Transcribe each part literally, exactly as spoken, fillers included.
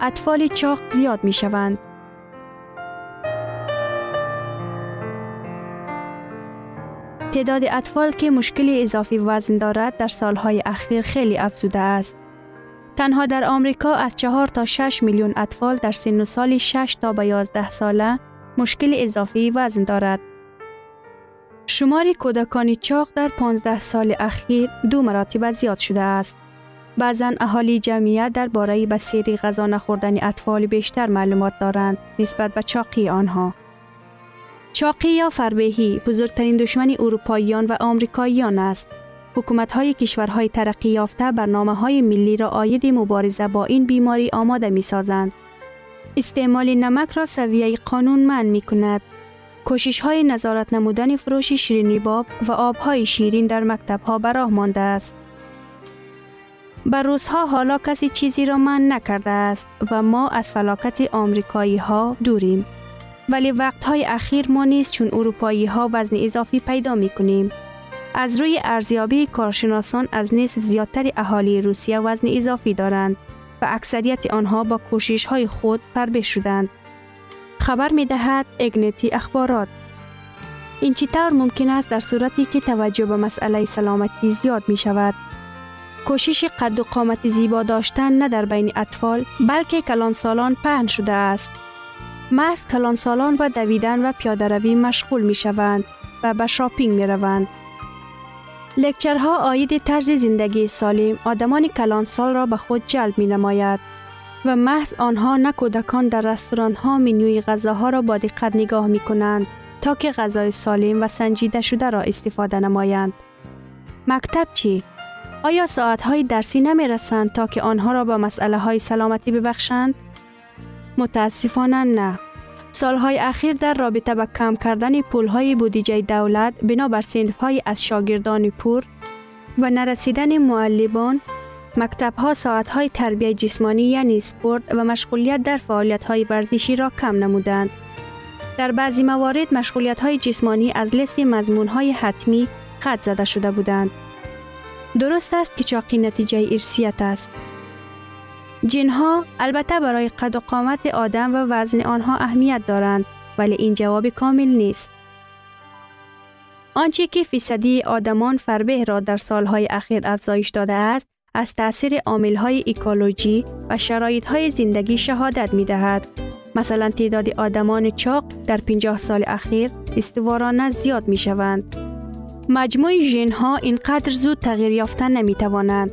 اطفال چاق زیاد می شوند. تعداد اطفال که مشکل اضافی وزن دارد در سالهای اخیر خیلی افزوده است. تنها در آمریکا از چهار تا شش میلیون اطفال در سن و سال شش تا به یازده ساله مشکل اضافی وزن دارد. شمار کودکان چاق در پانزده سال اخیر دو مراتب زیاد شده است. بعضاً اهالی جمعیت درباره بسیری غذا نخوردن اطفال بیشتر معلومات دارند نسبت به چاقی آنها. چاقی یا فربهی بزرگترین دشمن اروپاییان و آمریکاییان است. حکومت‌های کشورهای ترقی یافته برنامه‌های ملی را عاید مبارزه با این بیماری آماده می‌سازند. استعمال نمک را سویه قانون منع می‌کند. کوشش‌های نظارت نمودن فروش شیرینی باب و آب‌های شیرین در مکتب‌ها به راه مانده است. بر روزها حالا کسی چیزی را منع نکرده است و ما از فلاکت آمریکایی ها دوریم. ولی وقتهای اخیر ما نیست، چون اروپایی ها وزن اضافی پیدا می کنیم. از روی ارزیابی کارشناسان از نصف زیادتر اهالی روسیه وزن اضافی دارند و اکثریت آنها با کوشش های خود فربه شدند. خبر می دهد اگنتی اخبارات. این چطور ممکن است در صورتی که توجه به مسئله سلامتی زیاد می شود؟ کوشش قد و قامت زیبا داشتن نه در بین اطفال بلکه کلانسالان پهن شده است. محض کلانسالان با دویدن و پیاده روی مشغول می شوند و به شاپینگ می روند. لکچرها عاید طرز زندگی سالم آدمان کلانسال را به خود جلب می نماید و محض آنها نه کودکان در رستوران ها منوی غذاها را با دقت نگاه می کنند تا که غذای سالم و سنجیده شده را استفاده نمایند. مکتب چی؟ آیا ساعتهای درسی نمی رسند تا که آنها را به مسئله های سلامتی ببخشند؟ متاسفانه نه. سالهای اخیر در رابطه با کم کردن پولهای بودجه دولت بنابر صنف‌های از شاگردان پور و نرسیدن معلمان، مکتب‌ها ساعت‌های تربیت جسمانی یعنی سپورت و مشغولیت در فعالیت‌های ورزشی را کم نمودند. در بعضی موارد مشغولیت‌های جسمانی از لیست مضمون‌های حتمی قطع زده شده بودند. درست است که چاقی نتیجه ارثیت است. جنها البته برای قد و قامت آدم و وزن آنها اهمیت دارند، ولی این جواب کامل نیست. آنچه که فیصدی آدمان فربه را در سالهای اخیر افزایش داده است، از تأثیر عامل‌های اکولوژی و شرایط‌های زندگی شهادت می‌دهد. مثلا تعداد آدمان چاق در پنجاه سال اخیر استوارانه زیاد می‌شوند. مجموع ژن‌ها اینقدر زود تغییر یافته نمی‌توانند.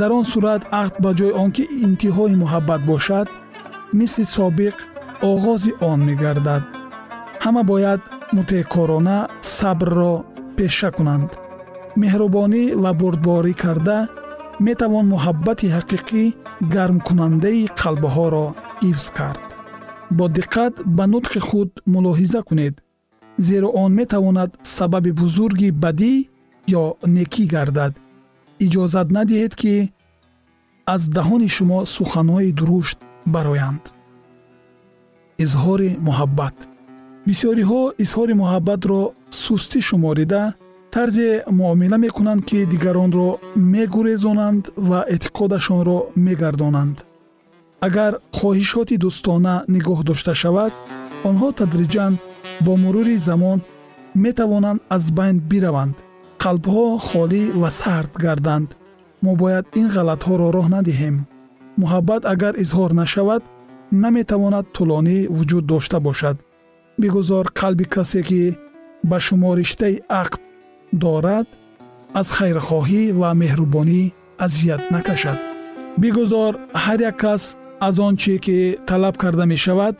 در آن صورت عقد با جای آنکه انتهای محبت باشد، مثل سابق آغاز آن می‌گردد. همه باید متکارانه صبر را پیشه کنند. مهربانی و بردباری کرده می‌توان محبت حقیقی گرم کننده قلب‌ها را حفظ کرد. با دقت به نطق خود ملاحظه کنید، زیرا آن می‌تواند سبب بزرگی بدی یا نیکی گردد. اجازت ندهید که از دهان شما سخن‌های درشت برایند. اظهار محبت. بسیاری ها اظهار محبت را سستی شماریده طرز معامله می کنند که دیگران را می گریزانند و اعتقادشان را می گردانند. اگر خواهشات دوستانه نگاه داشته شود، آنها تدریجاً با مرور زمان می توانند از بین بروند. قلبها خالی و سرد گردند. ما باید این غلطها را راه ندهیم. محبت اگر اظهار نشود، نمیتواند طولانی وجود داشته باشد. بگذار قلب کسی که به شما رشته عقد دارد، از خیرخواهی و مهربانی اذیت نکشد. بگذار هر یک کس از آنچه که طلب کرده می شود،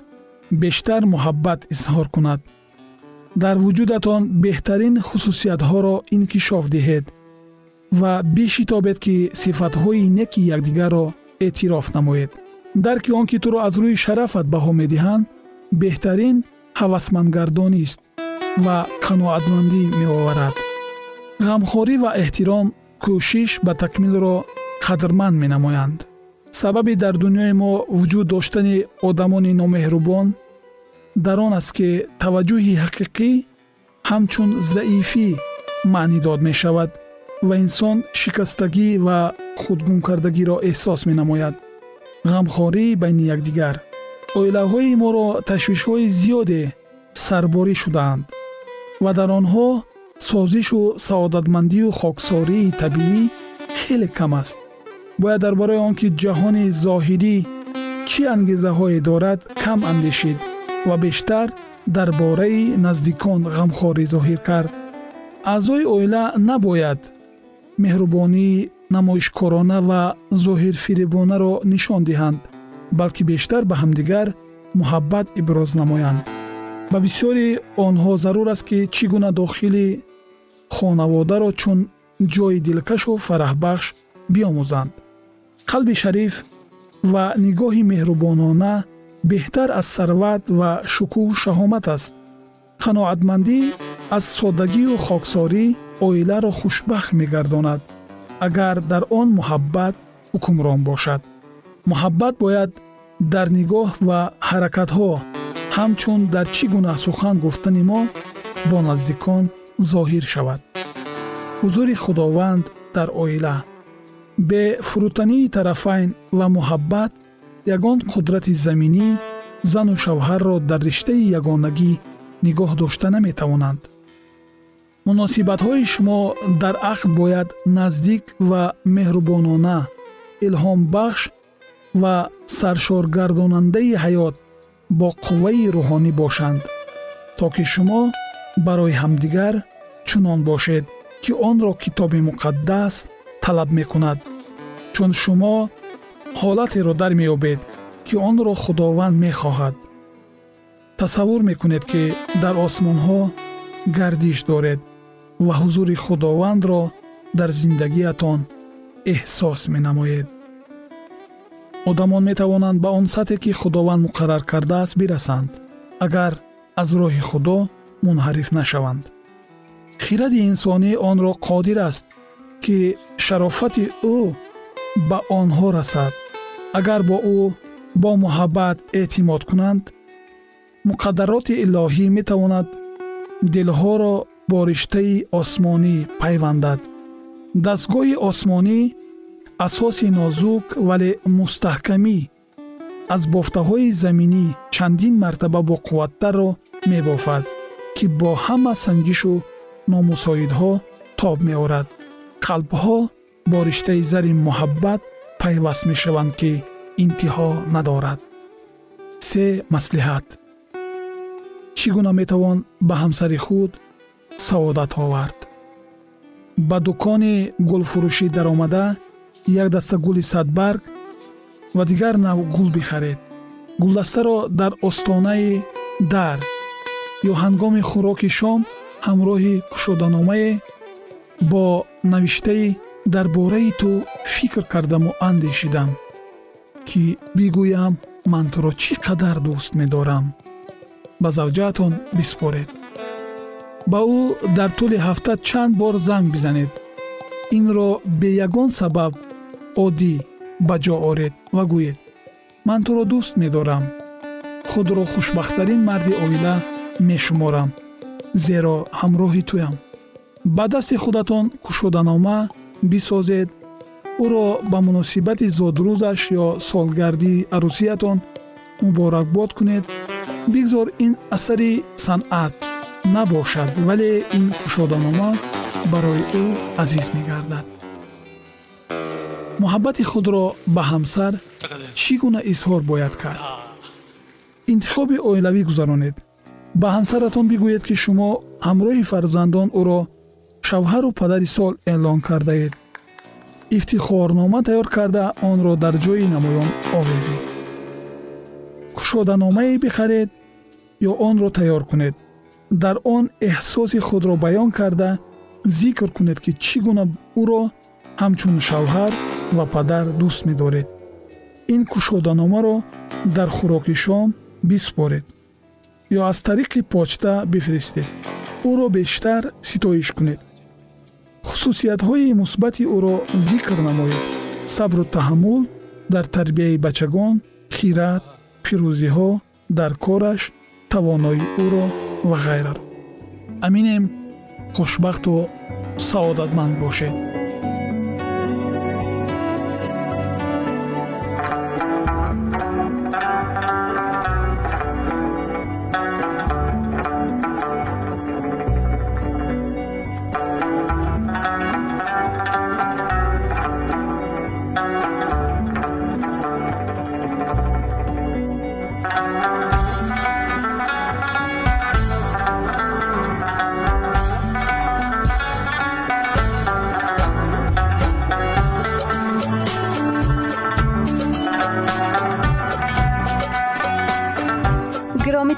بیشتر محبت اظهار کند. در وجودتان بهترین خصوصیت‌ها را انکشاف دهید و بیشتابید که صفت‌های نیکی یکدیگر را اعتراف نمایید. درک آنکه تو را از روی شرافت بها می‌دهند بهترین هوسمندگردانی است و قناعتمندی می‌آورد. غمخواری و احترام کوشش به تکمیل را قدرمند می‌نمایند. سبب در دنیای ما وجود داشتن آدمان نامهربان در آن است که توجه حقیقی همچون ضعیفی معنی داد می شود و انسان شکستگی و خودگم کردگی را احساس می نماید. غمخواری بین یکدیگر. عائله های ما را تشویش های زیاده سرباری شدند و در آنها سازش و سعادتمندی و خاکساری طبیعی خیلی کم است. باید درباره آنکه جهان ظاهری چه انگیزه های دارد کم اندیشید و بیشتر درباره نزدیکان غمخواری ظاهر کرد. اعضای عائله نباید مهربانی نمایشکارانه و ظاهر فریبانه را نشان دهند، بلکه بیشتر به همدیگر محبت ابراز نمایند. به بسیاری آنها ضرور است که چگونه داخل خانواده را چون جای دلکش و فرح بخش بیاموزند. قلب شریف و نگاه مهربانانه بهتر از ثروت و شکوه و شهامت است. قناعتمندی از سادگی و خاکساری عائله را خوشبخت می‌گرداند اگر در آن محبت حکمران باشد. محبت باید در نگاه و حرکت‌ها همچون در چی گونه سخن گفتن ما با نزدیکان ظاهر شود. حضور خداوند در عائله به فروتنی طرفین و محبت یگان قدرت زمینی زن و شوهر را در رشته یگانگی نگاه داشته نمیتوانند. مناسبت‌های شما در عقد باید نزدیک و مهربانانه، الهام بخش و سرشارگرداننده حیات با قوه روحانی باشند تا که شما برای همدیگر چنان باشید که آن را کتاب مقدس طلب می‌کند، چون شما حالتی را در می‌یابید که آن را خداوند می‌خواهد. تصور می‌کنید که در آسمان‌ها گردش دارید و حضور خداوند را در زندگیتان احساس می‌نمایید. آدمان می‌توانند به آن سطحی که خداوند مقرر کرده است برسند اگر از راه خدا منحرف نشوند. خیرد انسانی آن را قادر است که شرافت او به آنها رسد. اگر با او با محبت اعتماد کنند، مقدرات الهی می‌تواند دلها را با رشته آسمانی پیوندد. دستگاه آسمانی اساس نازک ولی مستحکمی از بافته‌های زمینی چندین مرتبه با قوت‌تر را می‌بافد که با همه سنجش و نامساعدها تاب می‌آورد. قلب‌ها با رشته زر محبت پیوست می‌شوند که انتها ندارد. سه مصلحت. چگونه میتوان به همسر خود سعادت آورد؟ به دکان گل فروشی در آمده یک دسته گل صد برگ و دیگر نوع گل بخرید. گل دسته را در آستانه در یا هنگام خوراک شام همراه کشودنامه با نوشته درباره تو فکر کردم و اندیشیدم که بگویم من تو را چقدر دوست می‌دارم. به زوجه‌تان بسپارید. با او در طول هفته چند بار زنگ بزنید. این را به یگان سبب عادی به جا آورید و گویید من تو را دوست می‌دارم. خود را خوشبخت‌ترین مرد عائله می‌شمارم زیرا همراه تویم. با دست خودتان کشودنامه بسازید. او را به مناسبت زادروزش یا سالگردی عروسی‌تان مبارکباد کنید. بگذار این اثری صنعت نباشد، ولی این کشادنامه برای او عزیز می‌گردد. محبت خود را به همسر چگونه اظهار باید کرد؟ انتخاب عائلوی گذرانید. به همسرتان بگویید که شما همراه فرزندان او را شوهر و پدر سال اعلان کرده اید. افتخارنامه تیار کرده آن را در جای نمایان آویزید. کشادنامه بخرید یا آن را تیار کنید. در آن احساس خود را بیان کرده ذکر کنید که چگونه او را همچون شوهر و پدر دوست می‌دارید. این کشادنامه را در خوراک شام بسپارید یا از طریق پاچتا بفرستید. او را بیشتر ستایش کنید. خصوصیت‌های مثبت او را ذکر نمایید. صبر و تحمل در تربیت بچگان، خیرات، پیروزی‌ها در کارش، توانایی او را و غیره. امینم خوشبخت و سعادتمند باشید.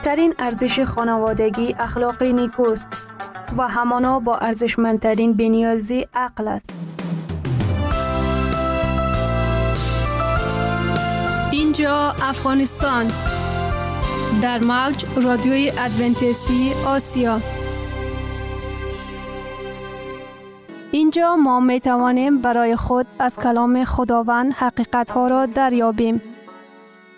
ترین ارزش خانوادگی اخلاق نیکوست و همانا با ارزشمندترین بنیازی عقل است. اینجا افغانستان در موج رادیوی ادونتیستی آسیا. اینجا ما می توانیم برای خود از کلام خداوند حقیقت ها را دریابیم.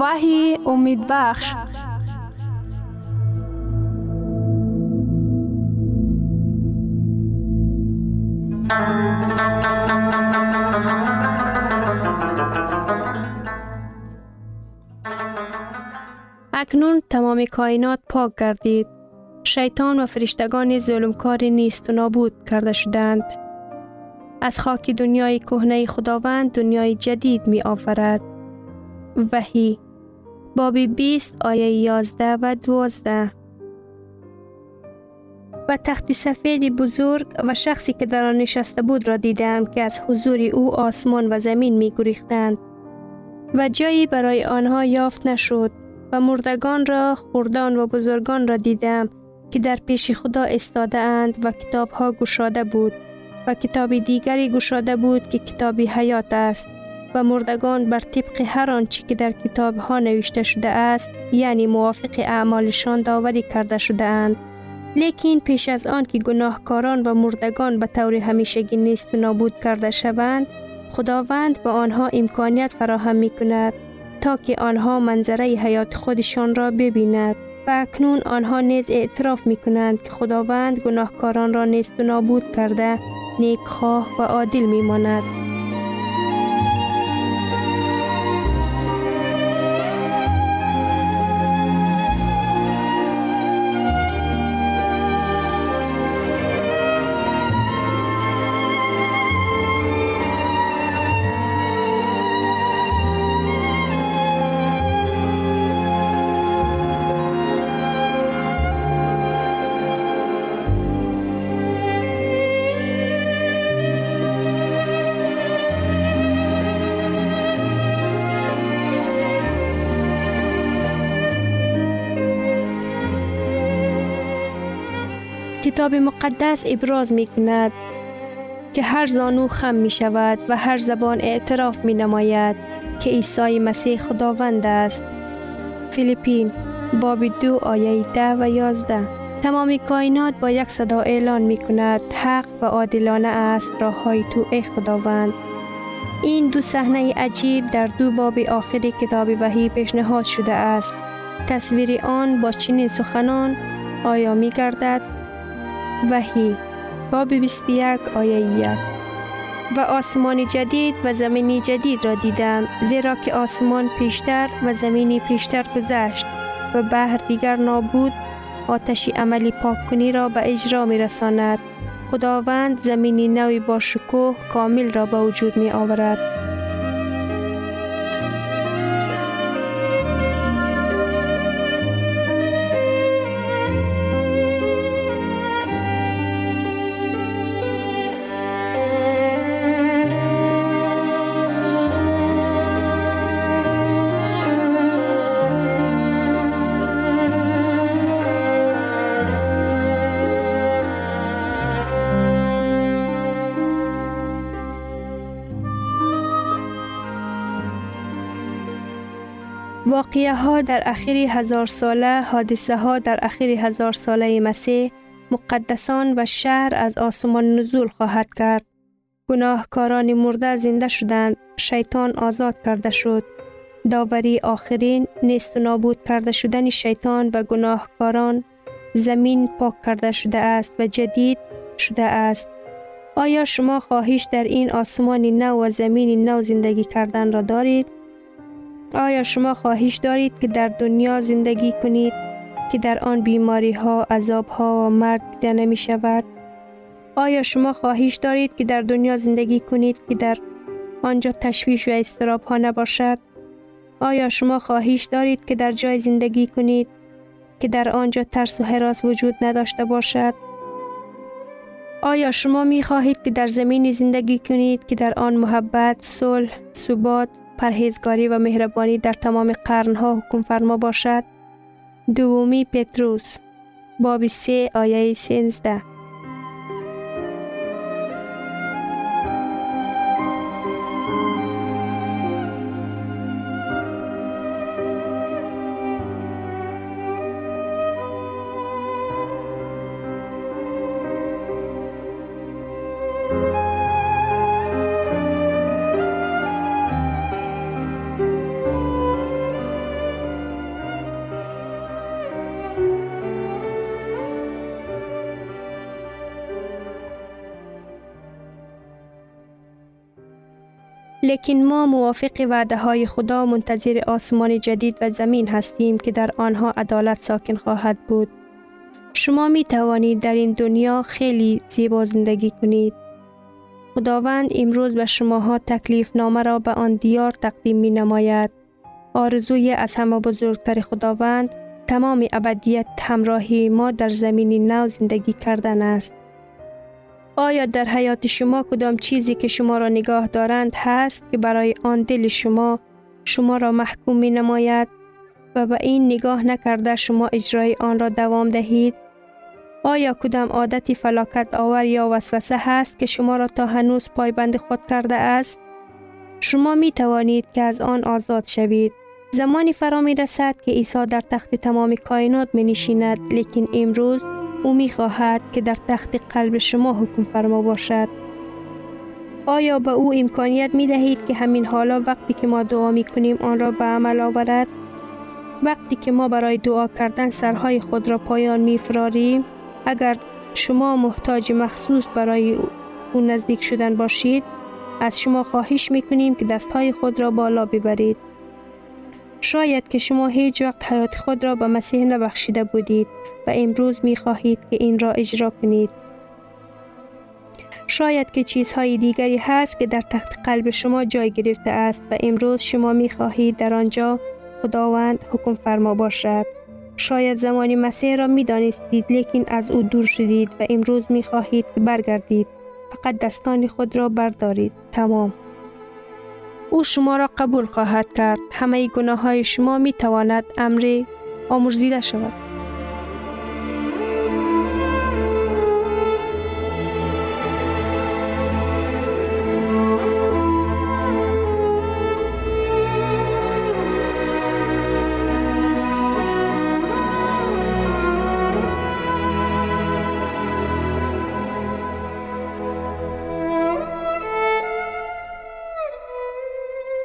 وحی امید بخش. اکنون تمام کائنات پاک گردید. شیطان و فرشتگان ظلمکار نیست و نابود کرده شدند. از خاک دنیای کهنه خداوند دنیای جدید می آورد. وحی باب بیست آیه یازده و دوازده. و تخت سفید بزرگ و شخصی که در آن نشسته بود را دیدم که از حضور او آسمان و زمین می گریختند و جایی برای آنها یافت نشد، و مردگان را، خردان و بزرگان را دیدم که در پیش خدا ایستاده اند و کتاب‌ها گشاده بود و کتاب دیگری گشاده بود که کتاب حیات است، و مردگان بر طبق هر آنچه که در کتاب‌ها نوشته شده است، یعنی موافق اعمالشان داوری کرده شده اند. لیکن پیش از آن که گناهکاران و مردگان به طور همیشگی نیست و نابود کرده شوند، خداوند به آنها امکانیت فراهم می‌کند تا که آنها منظره حیات خودشان را ببیند. و اکنون آنها نیز اعتراف می‌کنند که خداوند گناهکاران را نیست و نابود کرده، نیکخواه و عادل می‌ماند. کتاب مقدس ابراز می کند که هر زانو خم می شود و هر زبان اعتراف می نماید که عیسی مسیح خداوند است. فیلیپین باب دو آیه ده و یازده. تمام کائنات با یک صدا اعلان می کند حق و عادلانه است راه های تو ای خداوند. این دو صحنه عجیب در دو باب آخر کتاب وحی پیشنهاد شده است. تصویر آن با چنین سخنان آیا می گردد؟ وحی باب بیست و یک آیه یک. و آسمان جدید و زمین جدید را دیدم، زیرا که آسمان پیشتر و زمین پیشتر گذشت و بحر دیگر نابود. آتش عملی پاک‌کنی را به اجرا می رساند. خداوند زمین نوی با شکوه کامل را به وجود می آورد. واقعه ها در اخیر هزار ساله، حادثه ها در اخیر هزار ساله مسیح، مقدسان و شهر از آسمان نزول خواهد کرد. گناهکاران مرده زنده شدند، شیطان آزاد کرده شد. داوری آخرین، نیست و نابود کرده شدن شیطان و گناهکاران، زمین پاک کرده شده است و جدید شده است. آیا شما خواهش در این آسمان نو و زمین نو زندگی کردن را دارید؟ آیا شما خواهش دارید که در دنیا زندگی کنید که در آن بیماری ها، عذاب ها و مرگ دیده نمی شود؟ آیا شما خواهش دارید که در دنیا زندگی کنید که در آنجا تشویش و اضطراب ها نباشد؟ آیا شما خواهش دارید که در جای زندگی کنید که در آنجا ترس و هراس وجود نداشته باشد؟ آیا شما می خواهید که در زمینی زندگی کنید که در آن محبت، صلح، ثبات، پرهیزگاری و مهربانی در تمام قرنها حکم فرما باشد؟ دومی پتروس باب سه آیه سیزده. لیکن ما موافق وعده های خدا منتظر آسمان جدید و زمین هستیم که در آنها عدالت ساکن خواهد بود. شما می توانید در این دنیا خیلی زیبا زندگی کنید. خداوند امروز به شماها تکلیف نامه را به آن دیار تقدیم می نماید. آرزوی از همه بزرگتر خداوند تمام ابدیت همراهی ما در زمین نو زندگی کردن است. آیا در حیات شما کدام چیزی که شما را نگاه دارند هست که برای آن دل شما شما را محکوم می نماید و به این نگاه نکرده شما اجرای آن را دوام دهید؟ آیا کدام عادت فلاکت آور یا وسوسه هست که شما را تا هنوز پایبند خود کرده است؟ شما می توانید که از آن آزاد شوید. زمانی فرا می رسد که عیسی در تخت تمام کائنات می نشیند، لیکن امروز او می خواهد که در تخت قلب شما حکم فرما باشد. آیا به او امکانیت می دهید که همین حالا وقتی که ما دعا می کنیم آن را به عمل آورد؟ وقتی که ما برای دعا کردن سرهای خود را پایان می فراریم، اگر شما محتاج مخصوص برای او نزدیک شدن باشید، از شما خواهش می کنیم که دستهای خود را بالا ببرید. شاید که شما هیچ وقت حیات خود را به مسیح نبخشیده بودید و امروز می خواهید که این را اجرا کنید. شاید که چیزهای دیگری هست که در تخت قلب شما جای گرفته است و امروز شما می خواهید در آنجا خداوند حکم فرما باشد. شاید زمانی مسیح را می دانستید لیکن از او دور شدید و امروز می خواهید که برگردید. فقط دستان خود را بردارید. تمام. او شما را قبول خواهد کرد. همه گناه های شما می تواند امر آمرزیده شود.